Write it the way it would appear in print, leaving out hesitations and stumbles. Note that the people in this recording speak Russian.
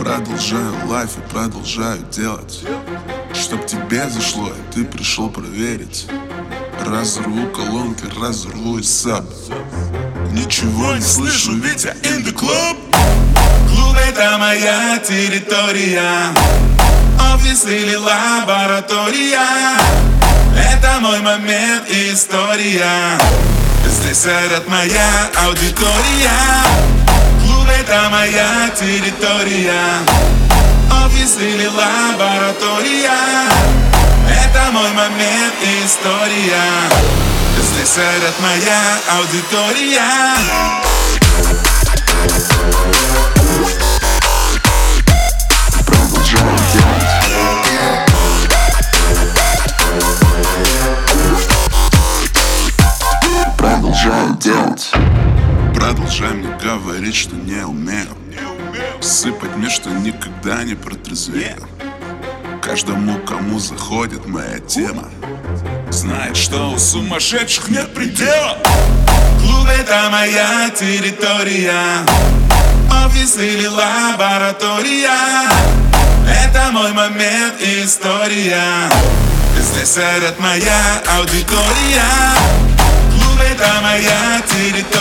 Продолжаю лайф и продолжаю делать, чтоб тебе зашло и ты пришел проверить. Разорву колонки, разорву и саб. Ничего не слышу, ведь я in the club. Клуб — это моя территория, офис или лаборатория. Это мой момент и история. Здесь орёт моя аудитория. Это моя территория, офис или лаборатория. Это мой момент и история. Здесь орёт моя аудитория. Продолжай мне говорить, что не умею, сыпать мне, что никогда не протрезвею. Каждому, кому заходит моя тема, знает, что у сумасшедших нет предела. Клуб — это моя территория, офис или лаборатория. Это мой момент и история. Здесь орёт моя аудитория. Клуб — это моя территория.